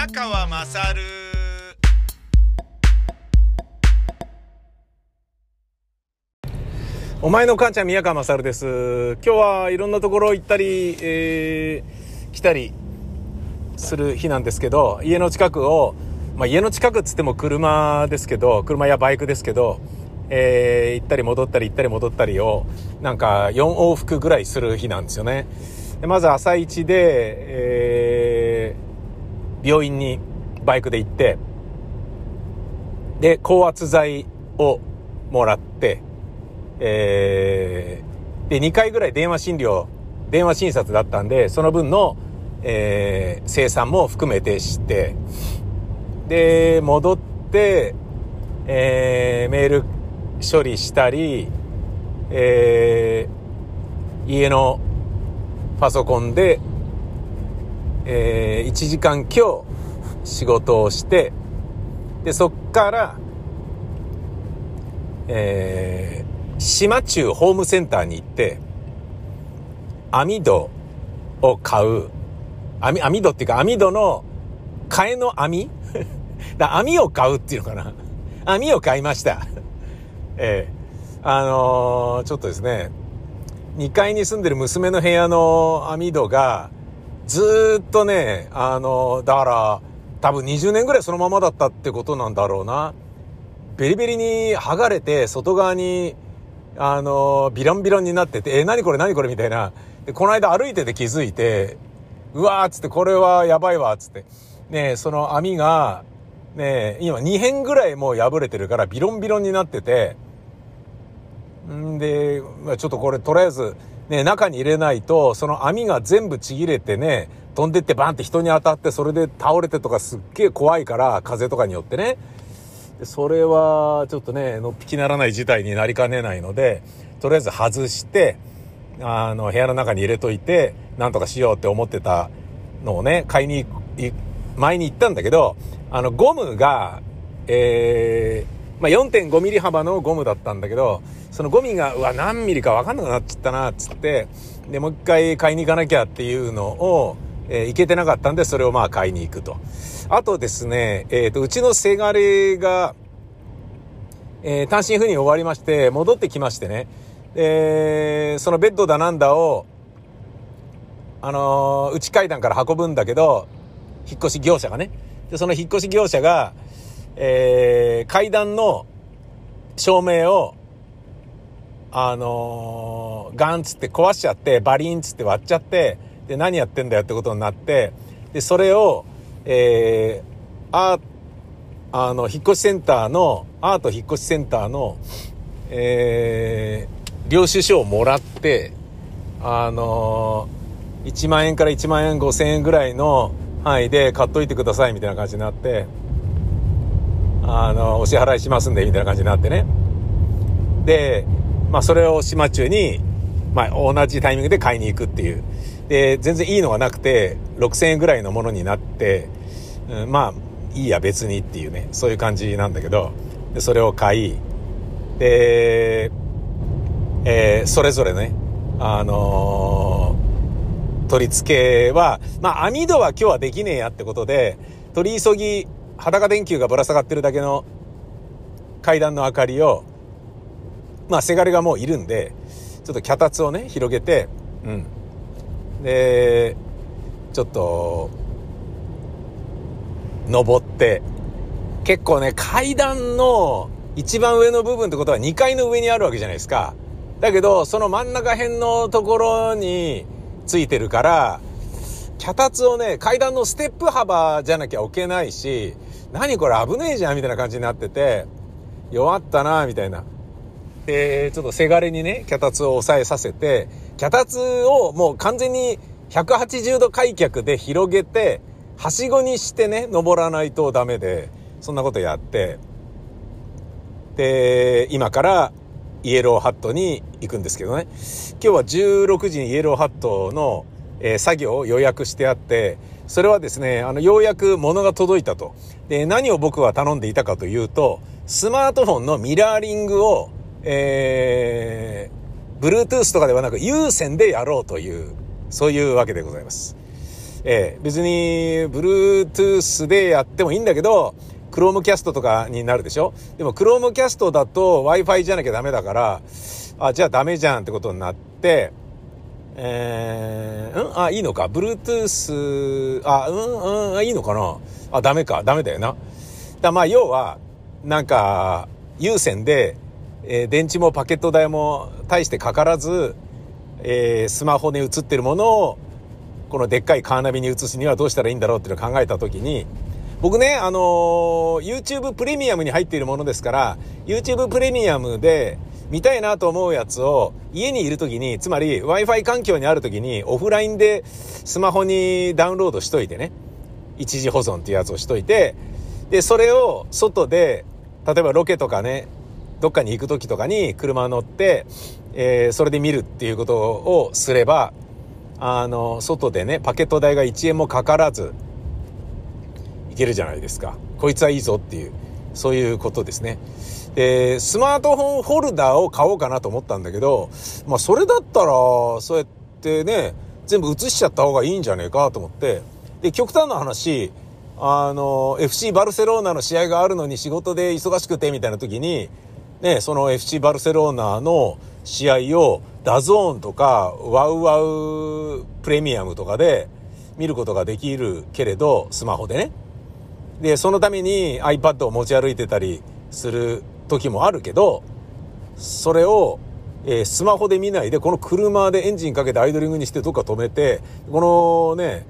宮川まさる。お前の母ちゃん宮川まさるです。今日はいろんなところ行ったり、来たりする日なんですけど、家の近くを、家の近くっつっても車ですけど、車やバイクですけど、行ったり戻ったり行ったり戻ったりをなんか4往復ぐらいする日なんですよね。でまず朝一で、病院にバイクで行って、で降圧剤をもらって、で2回ぐらい電話診察だったんで、その分の、生産も含めてして、で戻って、メール処理したり、家のパソコンで1時間今日仕事をして、でそっから、島中ホームセンターに行って網戸を買う、網戸っていうか網戸の替えの網だ、網を買うっていうのかな、網を買いましたちょっとですね、2階に住んでる娘の部屋の網戸がずっとね、だから多分20年ぐらいそのままだったってことなんだろうな。ベリベリに剥がれて外側にビロンビロンになってて、何これ何これみたいな。でこの間歩いてて気づいて、うわーっつって、これはやばいわっつってね、その網がね今2辺ぐらいもう破れてるからビロンビロンになってて、んでちょっとこれとりあえずね、中に入れないと、その網が全部ちぎれてね、飛んでってバンって人に当たって、それで倒れてとかすっげえ怖いから、風とかによってね。それはちょっとね、のっぴきならない事態になりかねないので、とりあえず外して、部屋の中に入れといて、なんとかしようって思ってたのをね、買いに、前に行ったんだけど、ゴムが、4.5 ミリ幅のゴムだったんだけど、そのゴミが何ミリか分かんなくなっちゃったなっつって、でもう一回買いに行かなきゃっていうのを、行けてなかったんで、それを買いに行くと。あとですね、うちのせがれが、単身赴任終わりまして戻ってきましてね、そのベッドだなんだを内階段から運ぶんだけど、引っ越し業者がね、でその引っ越し業者が階段の照明をガンつって壊しちゃって、バリンつって割っちゃって、で何やってんだよってことになって、でそれを引っ越しセンターのアート引っ越しセンターの、領収書をもらって、1万円から1万円5千円ぐらいの範囲で買っといてくださいみたいな感じになって、お支払いしますんでみたいな感じになってね。で、それを島中に、同じタイミングで買いに行くっていう。で全然いいのがなくて、6000円ぐらいのものになって、いいや別にっていうね、そういう感じなんだけど、でそれを買いで、それぞれね、取り付けは、網戸は今日はできねえやってことで、取り急ぎ裸電球がぶら下がってるだけの階段の明かりを、せがれがもういるんで、ちょっと脚立をね広げて、でちょっと登って、結構ね階段の一番上の部分ってことは2階の上にあるわけじゃないですか。だけどその真ん中辺のところについてるから、脚立をね階段のステップ幅じゃなきゃ置けないし、何これ危ねえじゃんみたいな感じになってて、弱ったなみたいな。でちょっとせがれにね脚立を抑えさせて、脚立をもう完全に180度開脚で広げて、はしごにしてね登らないとダメで、そんなことやって、で今からイエローハットに行くんですけどね、今日は16時にイエローハットの作業を予約してあって、それはですね、ようやく物が届いたと。で何を僕は頼んでいたかというと、スマートフォンのミラーリングを、Bluetooth とかではなく有線でやろうという、そういうわけでございます。別に Bluetooth でやってもいいんだけど、Chromecast とかになるでしょ。でも Chromecast だと Wi-Fi じゃなきゃダメだから、あ、じゃあダメじゃんってことになって、いいのか Bluetooth、 いいのかなあ、ダメだよな。だ、まあ要はなんか有線で、電池もパケット代も大してかからず、スマホに映ってるものをこのでっかいカーナビに映すにはどうしたらいいんだろうっていうのを考えた時に、僕ね、YouTube プレミアムに入っているものですから、 YouTube プレミアムで見たいなと思うやつを家にいるときに、つまり Wi-Fi 環境にあるときにオフラインでスマホにダウンロードしといてね、一時保存っていうやつをしといて、でそれを外で例えばロケとかね、どっかに行くときとかに車乗って、それで見るっていうことをすれば、外でねパケット代が1円もかからずいけるじゃないですか。こいつはいいぞっていう、そういうことですね。でスマートフォンホルダーを買おうかなと思ったんだけど、まあそれだったらそうやってね全部写しちゃった方がいいんじゃねえかと思って、で極端な話、FC バルセロナの試合があるのに仕事で忙しくてみたいな時にね、その FC バルセロナの試合をDAZNとかワウワウプレミアムとかで見ることができるけれど、スマホでね、でそのために iPad を持ち歩いてたりする時もあるけど、それを、スマホで見ないでこの車でエンジンかけてアイドリングにしてどっか止めてこのね、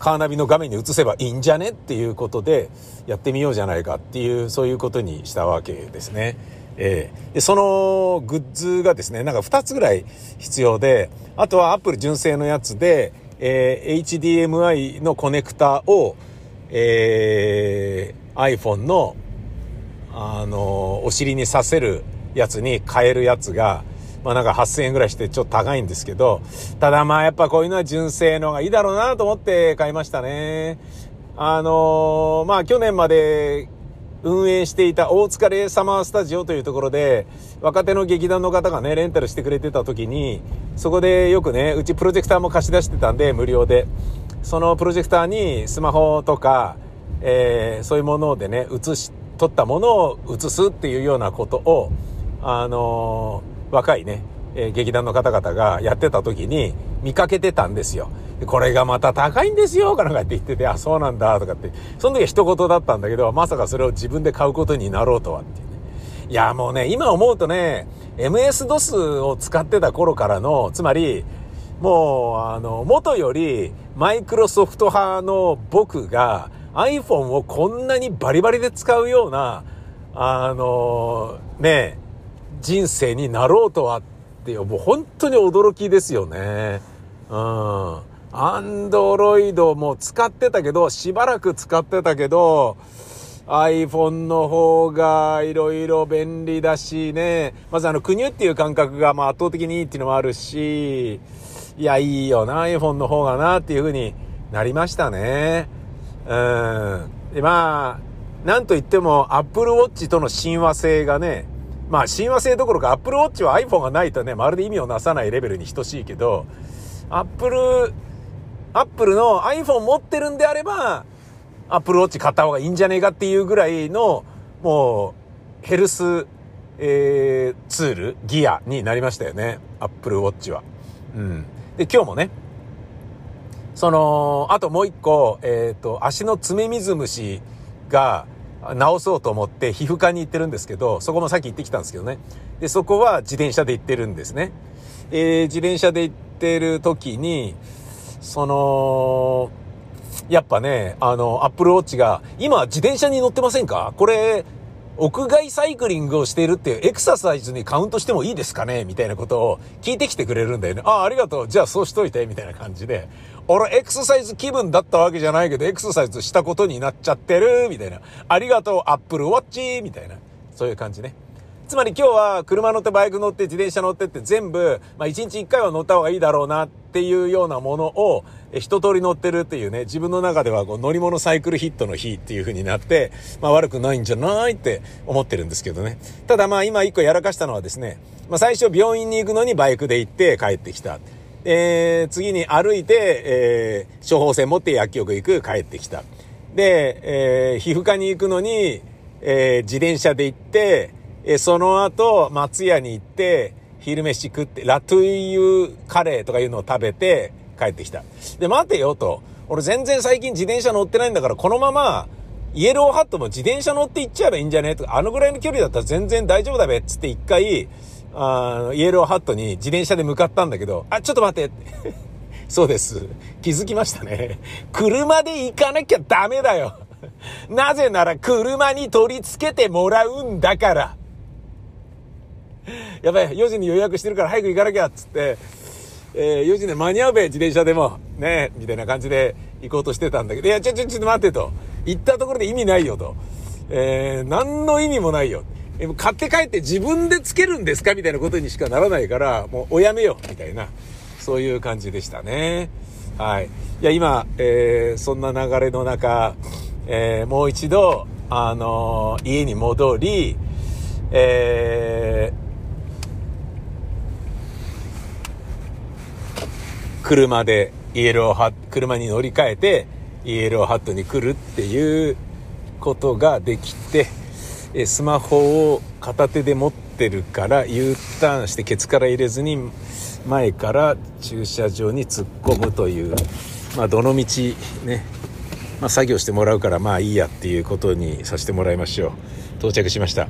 カーナビの画面に映せばいいんじゃねっていうことでやってみようじゃないかっていう、そういうことにしたわけですね。でそのグッズがですね、なんか2つぐらい必要で、あとはアップル純正のやつで、HDMI のコネクタを、iPhone の、お尻にさせるやつに変えるやつが、まあなんか8000円ぐらいしてちょっと高いんですけど、ただまあやっぱこういうのは純正のがいいだろうなと思って買いましたね。まあ去年まで運営していた大塚レイサマースタジオというところで若手の劇団の方がねレンタルしてくれてた時に、そこでよくね、うちプロジェクターも貸し出してたんで無料で、そのプロジェクターにスマホとか、そういうものでね撮ったものを映すっていうようなことを若いね、劇団の方々がやってた時に見かけてたんですよ。これがまた高いんですよなんかって言ってて、あ、そうなんだとかって、その時は一言だったんだけど、まさかそれを自分で買うことになろうとはっていうね。いやもうね、今思うとね MS-DOS を使ってた頃からの、つまりもう元よりマイクロソフト派の僕が iPhone をこんなにバリバリで使うようなね人生になろうとはっていう、もう本当に驚きですよね。アンドロイドも使ってたけど、しばらく使ってたけど iPhone の方がいろいろ便利だしね、まずくにゅっていう感覚がまあ圧倒的にいいっていうのもあるし、いやいいよな iPhone の方がなっていう風になりましたね。でまあなんといっても Apple Watch との親和性がね、まあ親和性どころか Apple Watch は iPhone がないとねまるで意味をなさないレベルに等しいけど、アップルの iPhone 持ってるんであれば Apple Watch 買った方がいいんじゃねえかっていうぐらいの、もうヘルス、ツールギアになりましたよね Apple Watch は。で今日もね、そのあともう一個、足の爪水虫が治そうと思って皮膚科に行ってるんですけど、そこもさっき行ってきたんですけどね。でそこは自転車で行ってるんですね。自転車で行ってる時に、そのやっぱねアップルウォッチが今自転車に乗ってませんか、これ屋外サイクリングをしているっていうエクササイズにカウントしてもいいですかねみたいなことを聞いてきてくれるんだよね。ありがとう、じゃあそうしといてみたいな感じで、俺エクササイズ気分だったわけじゃないけどエクササイズしたことになっちゃってるみたいな、ありがとうアップルウォッチみたいな、そういう感じね。つまり今日は車乗ってバイク乗って自転車乗ってって全部、まあ1日1回は乗った方がいいだろうなっていうようなものを一通り乗ってるっていうね、自分の中ではこう乗り物サイクルヒットの日っていう風になって、まあ悪くないんじゃないって思ってるんですけどね。ただまあ今一個やらかしたのはですね、まあ最初病院に行くのにバイクで行って帰ってきた。次に歩いて、処方箋持って薬局行く、帰ってきた。で、皮膚科に行くのに、自転車で行って、その後松屋に行って昼飯食ってラトゥイユカレーとかいうのを食べて帰ってきた。で、待てよと、俺全然最近自転車乗ってないんだから、このままイエローハットも自転車乗って行っちゃえばいいんじゃねとか、あのぐらいの距離だったら全然大丈夫だべっつって、一回イエローハットに自転車で向かったんだけど、あ、ちょっと待ってそうです、気づきましたね車で行かなきゃダメだよなぜなら車に取り付けてもらうんだから。やばい、4時に予約してるから早く行かなきゃっつって、4時に間に合うべ自転車でもねみたいな感じで行こうとしてたんだけど、いやちょっと待ってと、行ったところで意味ないよと、何の意味もないよ、買って帰って自分でつけるんですかみたいなことにしかならないから、もうおやめよみたいな、そういう感じでしたね。はい。いや今、そんな流れの中、もう一度家に戻り、車でイエローハット、車に乗り換えてイエローハットに来るっていうことができて、スマホを片手で持ってるから U ターンしてケツから入れずに前から駐車場に突っ込むという、まあどの道ね、まあ、作業してもらうからまあいいやっていうことにさせてもらいましょう。到着しました。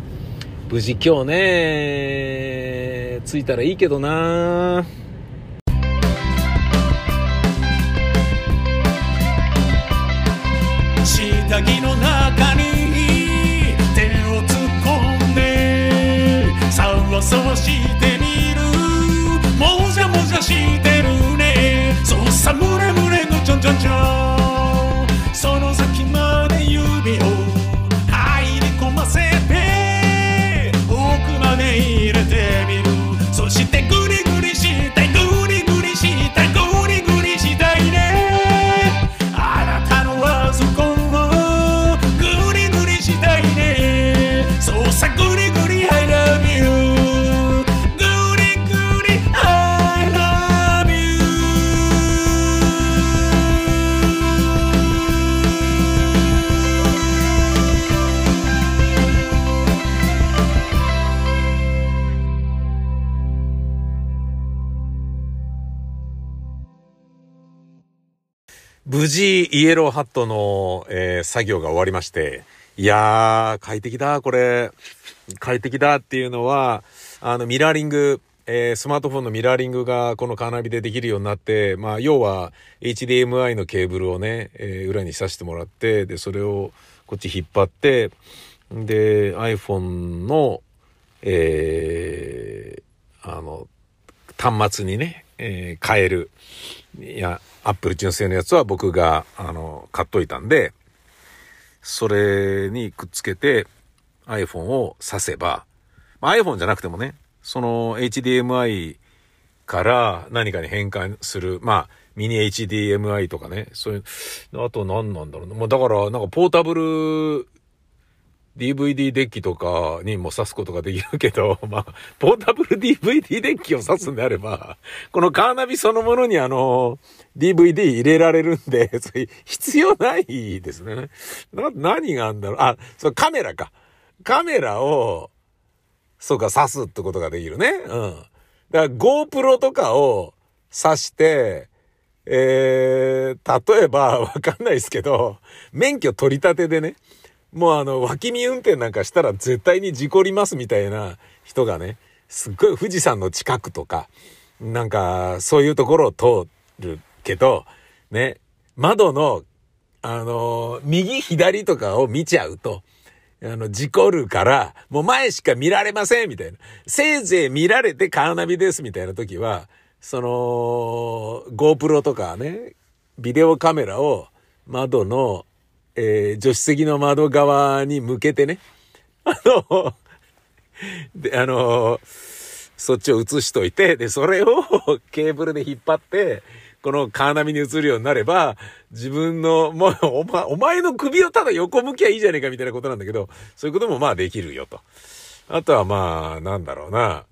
無事今日ね着いたらいいけどな。下着の中に手を突っ込んでサワサワしてみる、もじゃもじゃしてるね、そうさむれむれのちょんちょんちょん、その先まで指を入り込ませて奥まで入れてみる、そしてグリグリしたい、グリグリしたい、グリグリしたいね、あなたのあそこさグリグリ I love you、 グリグリ I love you。 無事イエローハットの、作業が終わりまして、いやー快適だ、これ快適だっていうのは、ミラーリング、スマートフォンのミラーリングがこのカーナビでできるようになって、まあ要は HDMI のケーブルをね、裏に挿してもらって、でそれをこっち引っ張って、で iPhone の、端末にね、変える、いや Apple 純正のやつは僕が買っといたんで、それにくっつけて iPhone を挿せば、まあ、iPhone じゃなくてもね、その HDMI から何かに変換する、まあミニ HDMI とかね、そういう、あと何なんだろうな、まあ、だからなんかポータブル DVD デッキとかにも挿すことができるけど、まあポータブル DVD デッキを挿すんであれば、このカーナビそのものにDVD 入れられるんで、それ必要ないですね。何があんだろう。あ、そう、カメラか。カメラを、そうか、刺すってことができるね。うん。だから GoPro とかを刺して、例えばわかんないですけど、免許取り立てでね、もう脇見運転なんかしたら絶対に事故りますみたいな人がね、すっごい富士山の近くとか、なんかそういうところを通るけどね、窓の右左とかを見ちゃうと事故るから、もう前しか見られませんみたいな、せいぜい見られてカーナビですみたいな時は、その GoPro とかね、ビデオカメラを窓の、助手席の窓側に向けてね、でそっちを映しといて、でそれをケーブルで引っ張ってこのカーナビに映るようになれば、自分のもうお前の首をただ横向きゃいいじゃねえかみたいなことなんだけど、そういうこともまあできるよと。あとはまあなんだろうな、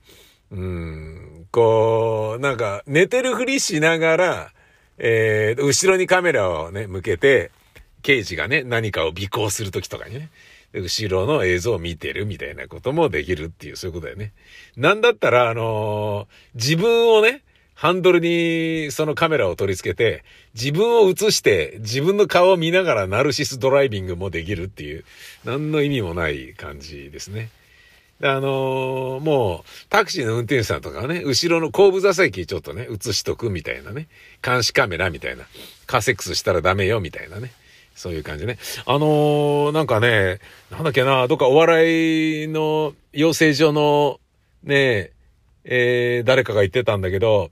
こうなんか寝てるふりしながら、後ろにカメラをね向けて刑事がね何かを尾行するときとかにね後ろの映像を見てるみたいなこともできるっていう、そういうことだよね。なんだったら自分をねハンドルにそのカメラを取り付けて自分を映して自分の顔を見ながらナルシスドライビングもできるっていう、何の意味もない感じですね。もうタクシーの運転手さんとかはね後ろの後部座席ちょっとね映しとくみたいなね、監視カメラみたいな、カーセックスしたらダメよみたいなね、そういう感じね。なんかね、なんだっけな、どっかお笑いの養成所のね、誰かが言ってたんだけど、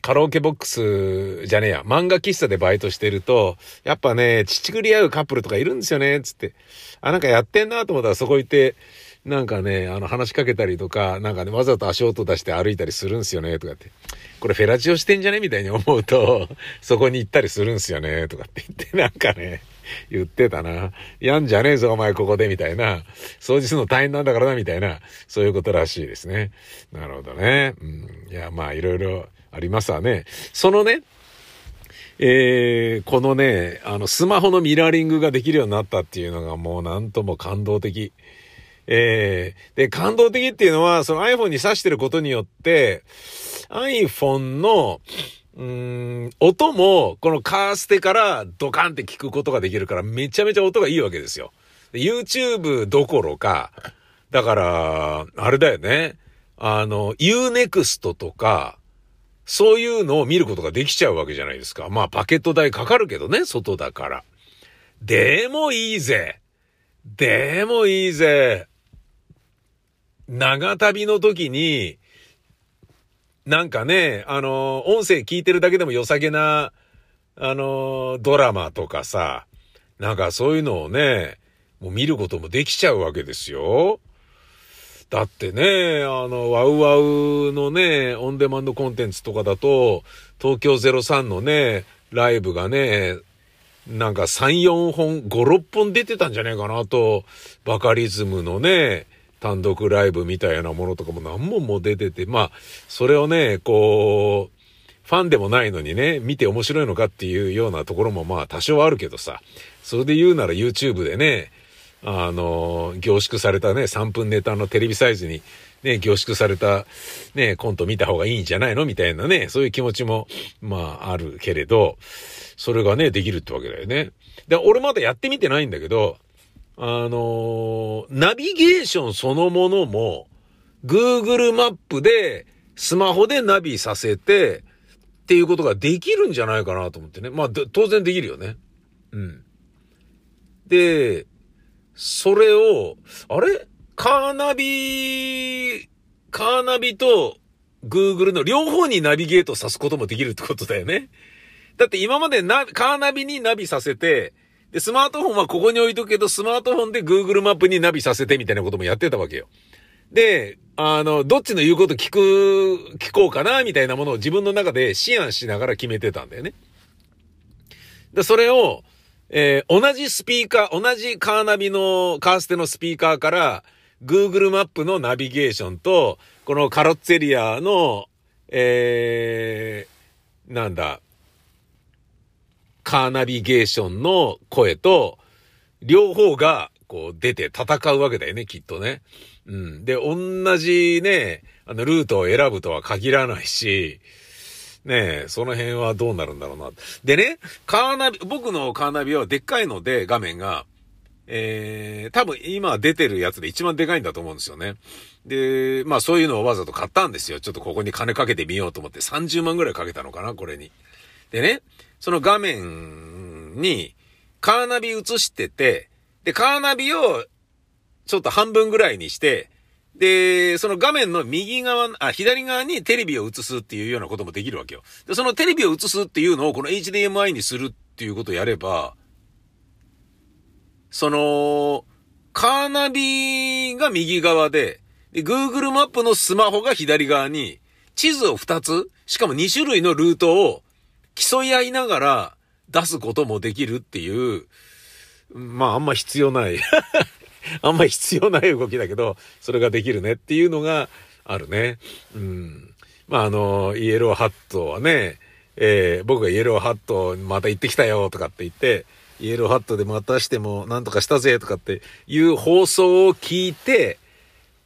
カラオケボックスじゃねえや、漫画喫茶でバイトしてると、やっぱね、乳繰り合うカップルとかいるんですよね、つって。あ、なんかやってんなと思ったらそこ行って、なんかね、話しかけたりとか、なんかね、わざと足音出して歩いたりするんですよね、とかって。これフェラチオしてんじゃねみたいに思うと、そこに行ったりするんですよね、とかって言って、なんかね、言ってたな。やんじゃねえぞ、お前ここで、みたいな。掃除するの大変なんだからな、みたいな。そういうことらしいですね。なるほどね。うん、いや、まあ、いろいろありますわね。そのね、このね、スマホのミラーリングができるようになったっていうのが、もうなんとも感動的。で、感動的っていうのは、その iPhone に挿してることによって、iPhone の、音も、このカーステからドカンって聞くことができるから、めちゃめちゃ音がいいわけですよ。YouTube どころか、だから、あれだよね。U-NEXT とか、そういうのを見ることができちゃうわけじゃないですか。まあ、パケット代かかるけどね、外だから。でもいいぜ。でもいいぜ。長旅の時に、なんかね、音声聞いてるだけでも良さげな、ドラマとかさ、なんかそういうのをね、もう見ることもできちゃうわけですよ。だってね、ワウワウのね、オンデマンドコンテンツとかだと、東京03のね、ライブがね、なんか3、4本、5、6本出てたんじゃねえかなと、バカリズムのね、単独ライブみたいなものとかも何本も出てて、まあ、それをね、こう、ファンでもないのにね、見て面白いのかっていうようなところもまあ多少あるけどさ、それで言うなら YouTube でね、凝縮されたね、3分ネタのテレビサイズにね、凝縮されたね、コント見た方がいいんじゃないのみたいなね、そういう気持ちもまああるけれど、それがね、できるってわけだよね。で、俺まだやってみてないんだけど、ナビゲーションそのものも Google マップでスマホでナビさせてっていうことができるんじゃないかなと思ってね。まあ当然できるよね。うん。で、それをあれ？カーナビと Google の両方にナビゲートさすこともできるってことだよね。だって今までカーナビにナビさせてで、スマートフォンはここに置いとくけど、スマートフォンで Google マップにナビさせてみたいなこともやってたわけよ。で、どっちの言うこと聞こうかな、みたいなものを自分の中で思案しながら決めてたんだよね。で、それを、同じスピーカー、同じカーナビの、カーステのスピーカーから、Google マップのナビゲーションと、このカロッツェリアの、なんだ、カーナビゲーションの声と両方がこう出て戦うわけだよね、きっとね。うん。で、同じね、ルートを選ぶとは限らないし、ねえ、その辺はどうなるんだろうな。でね、僕のカーナビはでっかいので画面が、多分今出てるやつで一番でかいんだと思うんですよね。で、まあそういうのをわざと買ったんですよ。ちょっとここに金かけてみようと思って30万ぐらいかけたのかな、これに。でね、その画面にカーナビ映してて、で、カーナビをちょっと半分ぐらいにして、で、その画面の左側にテレビを映すっていうようなこともできるわけよ。で、そのテレビを映すっていうのをこの HDMI にするっていうことをやれば、その、カーナビが右側で、Google マップのスマホが左側に、地図を2つ、しかも2種類のルートを、競い合いながら出すこともできるっていう、まああんま必要ない、あんま必要ない動きだけど、それができるねっていうのがあるね。うん。まあイエローハットはね、僕がイエローハットまた行ってきたよとかって言って、イエローハットでまたしてもなんとかしたぜとかっていう放送を聞いて、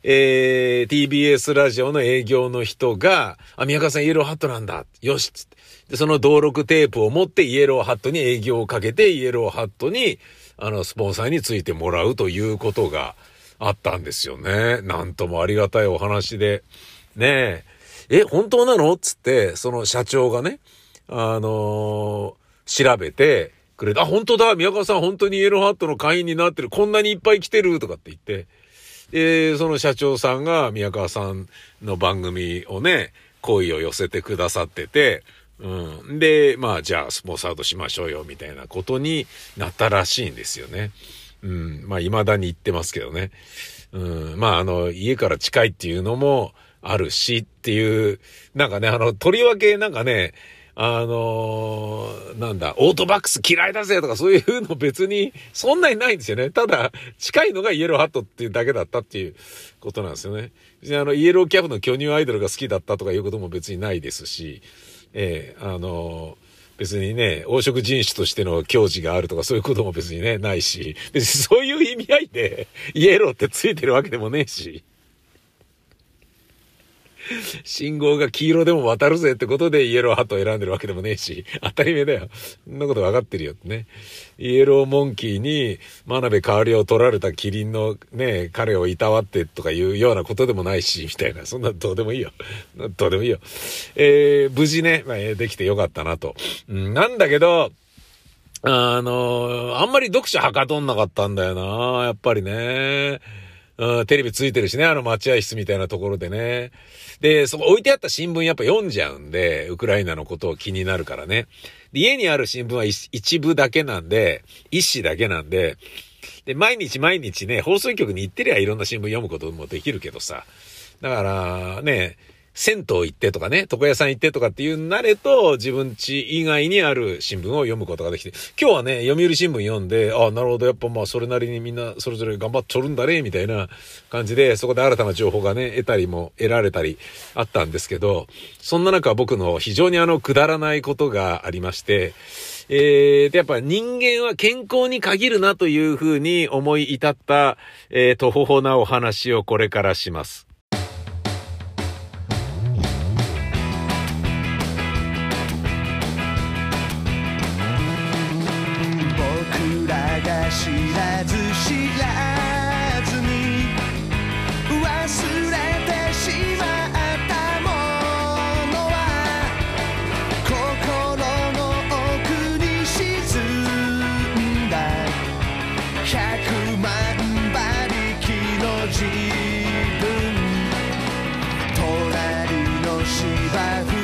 TBS ラジオの営業の人が、あ、宮川さんイエローハットなんだ。よしっつって。で、その登録テープを持ってイエローハットに営業をかけて、イエローハットに、スポンサーについてもらうということがあったんですよね。なんともありがたいお話で。ねえ、本当なのつって、その社長がね、調べてくれて、あ、本当だ、宮川さん本当にイエローハットの会員になってる。こんなにいっぱい来てるとかって言って、その社長さんが宮川さんの番組をね、声を寄せてくださってて、うん。で、まあ、じゃあ、スポンサードしましょうよ、みたいなことになったらしいんですよね。うん。まあ、未だに言ってますけどね。うん。まあ、家から近いっていうのもあるしっていう、なんかね、とりわけなんかね、なんだ、オートバックス嫌いだぜとかそういうの別にそんなにないんですよね。ただ、近いのがイエローハットっていうだけだったっていうことなんですよね。別にイエローキャブの巨乳アイドルが好きだったとかいうことも別にないですし、別にね、黄色人種としての矜持があるとかそういうことも別にね、ないし、別にそういう意味合いでイエローってついてるわけでもねえし。信号が黄色でも渡るぜってことでイエローハットを選んでるわけでもねえし、当たり前だよ。そんなこと分かってるよってね。イエローモンキーに真鍋かおりを取られたキリンのね、彼をいたわってとかいうようなことでもないし、みたいな。そんなどうでもいいよ。どうでもいいよ。無事ね、まあ、できてよかったなと。なんだけど、あんまり読書はかどんなかったんだよな、やっぱりね。テレビついてるしね、待合室みたいなところでね。で、そこ置いてあった新聞やっぱ読んじゃうんで、ウクライナのことを気になるからね。で、家にある新聞は一部だけなんで、一紙だけなんで、で、毎日ね、放送局に行ってりゃいろんな新聞読むこともできるけどさ。だから、ね、銭湯行ってとかね、床屋さん行ってとかっていうなれと、自分家以外にある新聞を読むことができて、今日はね、読売新聞読んで、ああ、なるほど、やっぱまあ、それなりにみんなそれぞれ頑張っちょるんだね、みたいな感じで、そこで新たな情報がね、得られたりあったんですけど、そんな中僕の非常にくだらないことがありまして、で、やっぱ人間は健康に限るなというふうに思い至った、途方なお話をこれからします。知らずに忘れてしまったものは心の奥に沈んだ100万馬力の自分、隣の芝生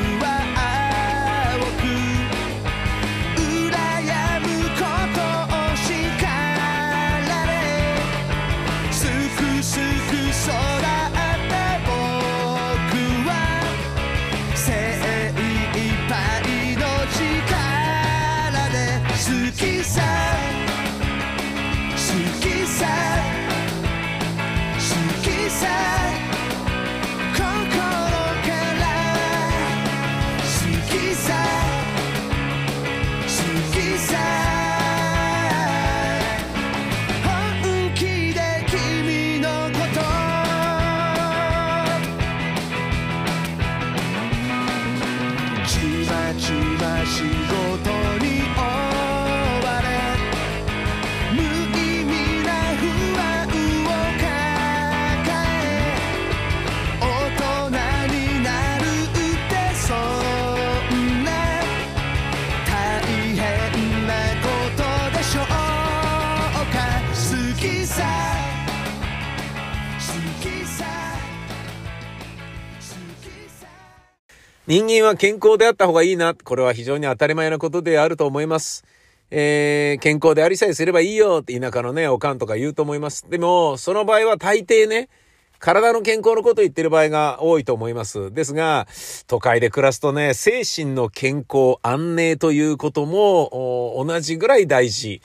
人間は健康であった方がいいな。これは非常に当たり前なことであると思います。健康でありさえすればいいよって田舎のね、おかんとか言うと思います。でも、その場合は大抵ね、体の健康のことを言ってる場合が多いと思います。ですが、都会で暮らすとね、精神の健康、安寧ということも同じぐらい大事。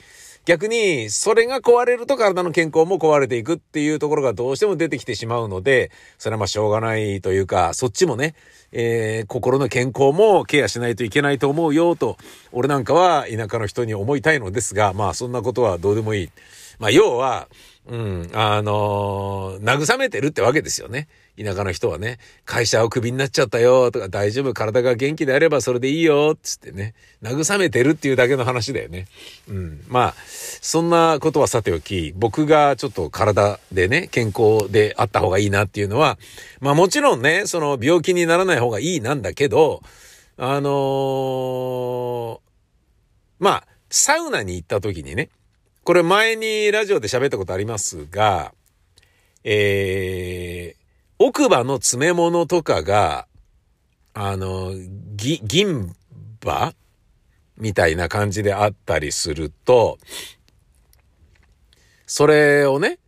逆にそれが壊れると体の健康も壊れていくっていうところがどうしても出てきてしまうので、それはまあしょうがないというか、そっちもね、心の健康もケアしないといけないと思うよと俺なんかは田舎の人に思いたいのですが、まあそんなことはどうでもいい。まあ要は慰めてるってわけですよね。田舎の人はね、会社をクビになっちゃったよとか、大丈夫、体が元気であればそれでいいよっつってね、慰めてるっていうだけの話だよね。まあそんなことはさておき、僕がちょっと体でね、健康であった方がいいなっていうのは、まあもちろんね、その病気にならない方がいいなんだけど、まあサウナに行った時にね、これ前にラジオで喋ったことありますが、奥歯の詰め物とかが、銀歯みたいな感じであったりすると、それをね、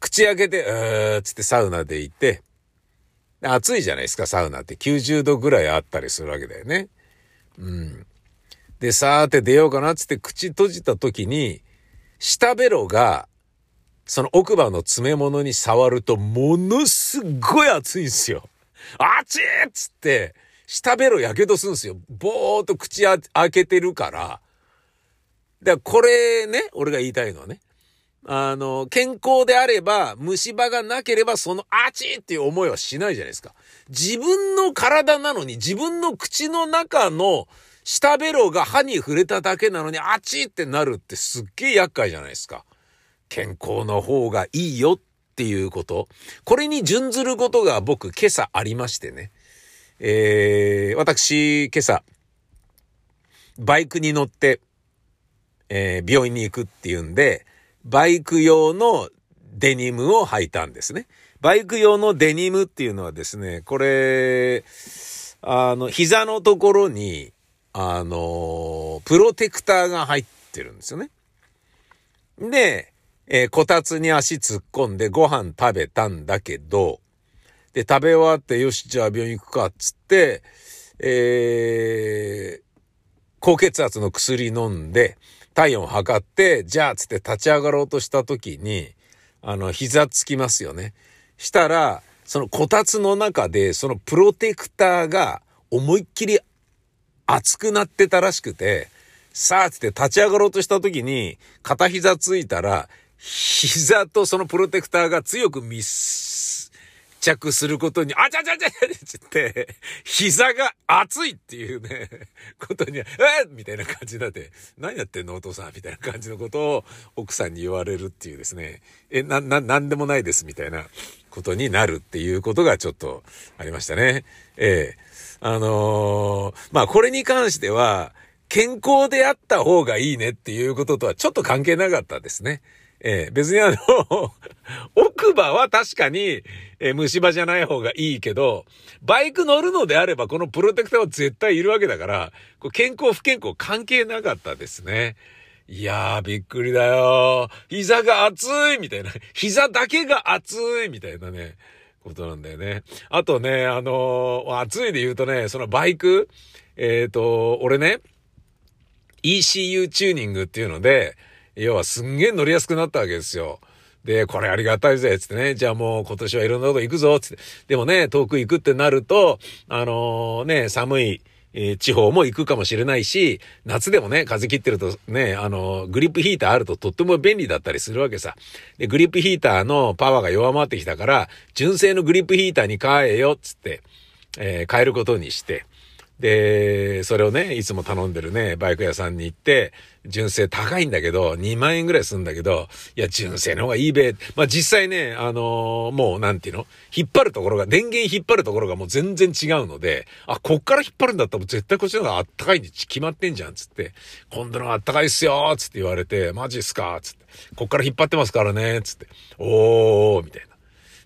口開けて、つってサウナで行って、暑いじゃないですか、サウナって。90度ぐらいあったりするわけだよね。で、さーって出ようかなっつって口閉じた時に、舌ベロが、その奥歯の詰め物に触ると、ものすごい熱いんですよ。熱いっつって、舌ベロやけどするんですよ。ぼーっと口開けてるから。だからこれね、俺が言いたいのはね、健康であれば、虫歯がなければ、その熱いっていう思いはしないじゃないですか。自分の体なのに、自分の口の中の、舌ベロが歯に触れただけなのにあちってなるってすっげえ厄介じゃないですか。健康の方がいいよっていうこと。これに準ずることが僕今朝ありましてね。私今朝バイクに乗って、病院に行くっていうんで、バイク用のデニムを履いたんですね。バイク用のデニムっていうのはですね、これ、膝のところにプロテクターが入ってるんですよね。で、こたつに足突っ込んでご飯食べたんだけど、で、食べ終わって、よし、じゃあ病院行くかっつって、高血圧の薬飲んで、体温測って、じゃあっつって立ち上がろうとした時に、膝つきますよね。したら、そのこたつの中で、そのプロテクターが思いっきり熱くなってたらしくて、さあつって立ち上がろうとした時に片膝ついたら、膝とそのプロテクターが強く密着することに、あちゃちゃちゃちゃって、膝が熱いっていうね、ことに、みたいな感じだって、何やってんのお父さんみたいな感じのことを奥さんに言われるっていうですね、なんでもないですみたいなことになるっていうことがちょっとありましたね。まあ、これに関しては、健康であった方がいいねっていうこととはちょっと関係なかったですね。別に奥歯は確かに、虫歯じゃない方がいいけど、バイク乗るのであればこのプロテクターは絶対いるわけだから、健康不健康関係なかったですね。いやーびっくりだよ。膝が熱いみたいな。膝だけが熱いみたいなね。ことなんだよね。あとね、暑いで言うとね、そのバイク、俺ね、ECU チューニングっていうので、要はすんげえ乗りやすくなったわけですよ。で、これありがたいぜ、つってね、じゃあもう今年はいろんなとこ行くぞ、つって。でもね、遠く行くってなると、寒い、地方も行くかもしれないし、夏でもね、風切ってるとね、グリップヒーターあるととっても便利だったりするわけさ。で、グリップヒーターのパワーが弱まってきたから、純正のグリップヒーターに変えよっつって、変えることにして、で、それをね、いつも頼んでるね、バイク屋さんに行って、純正高いんだけど、2万円ぐらいするんだけど、いや、純正の方がいいべ。まあ、実際ね、もう、なんていうの？引っ張るところが、電源引っ張るところがもう全然違うので、あ、こっから引っ張るんだったら絶対こっちの方があったかいに決まってんじゃん、つって。今度のあったかいっすよ、つって言われて、マジっすか、つって。こっから引っ張ってますからね、つって。おー、みたいな。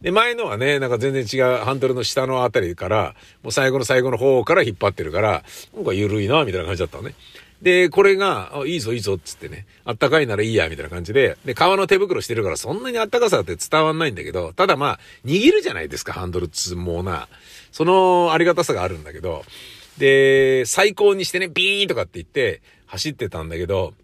で、前のはね、なんか全然違うハンドルの下のあたりから、もう最後の最後の方から引っ張ってるから、なんか緩いな、みたいな感じだったのね。で、これが、いいぞいいぞ、つってね、あったかいならいいや、みたいな感じで、で、革の手袋してるからそんなにあったかさって伝わんないんだけど、ただまあ、握るじゃないですか、ハンドルつもうな。そのありがたさがあるんだけど、で、最高にしてね、ビーンとかって言って走ってたんだけど、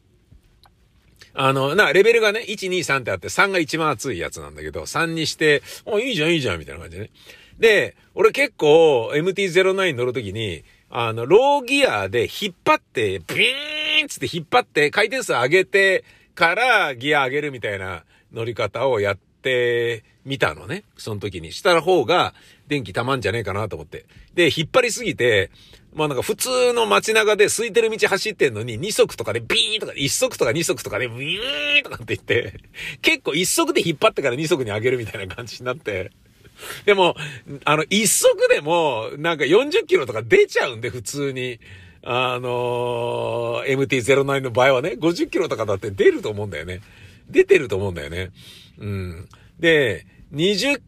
レベルがね、1、2、3ってあって、3が一番熱いやつなんだけど、3にして、いいじゃん、いいじゃん、みたいな感じでね。で、俺結構 MT-09 乗るときに、ローギアで引っ張って、ビーンつって引っ張って、回転数上げてからギア上げるみたいな乗り方をやってみたのね。その時に。した方が電気溜まんじゃねえかなと思って。で、引っ張りすぎて、普通の街中で空いてる道走ってんのに2速とかでビーンとか1速とか2速とかでビーンとかって言って、結構1速で引っ張ってから2速に上げるみたいな感じになって、でも、一速でも、40キロとか出ちゃうんで、普通に。MT-09 の場合はね、50キロとかだって出ると思うんだよね。出てると思うんだよね。うん。で、セ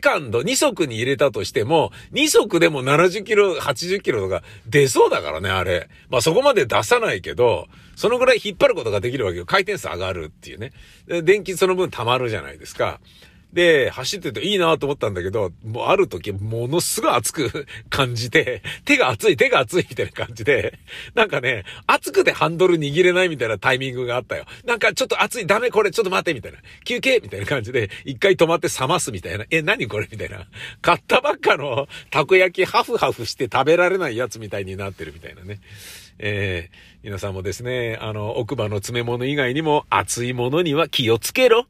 カンド、2速に入れたとしても、2速でも70キロ、80キロとか出そうだからね、あれ。そこまで出さないけど、そのぐらい引っ張ることができるわけよ。回転数上がるっていうね。で、電気その分溜まるじゃないですか。で、走ってていいなと思ったんだけど、もうある時、ものすごい熱く感じて、手が熱いみたいな感じで、熱くてハンドル握れないみたいなタイミングがあったよ。ちょっと熱い、ダメこれ、ちょっと待ってみたいな。休憩みたいな感じで、一回止まって冷ますみたいな。何これみたいな。買ったばっかのたこ焼きハフハフして食べられないやつみたいになってるみたいなね。皆さんもですね、奥歯の詰め物以外にも熱いものには気をつけろ。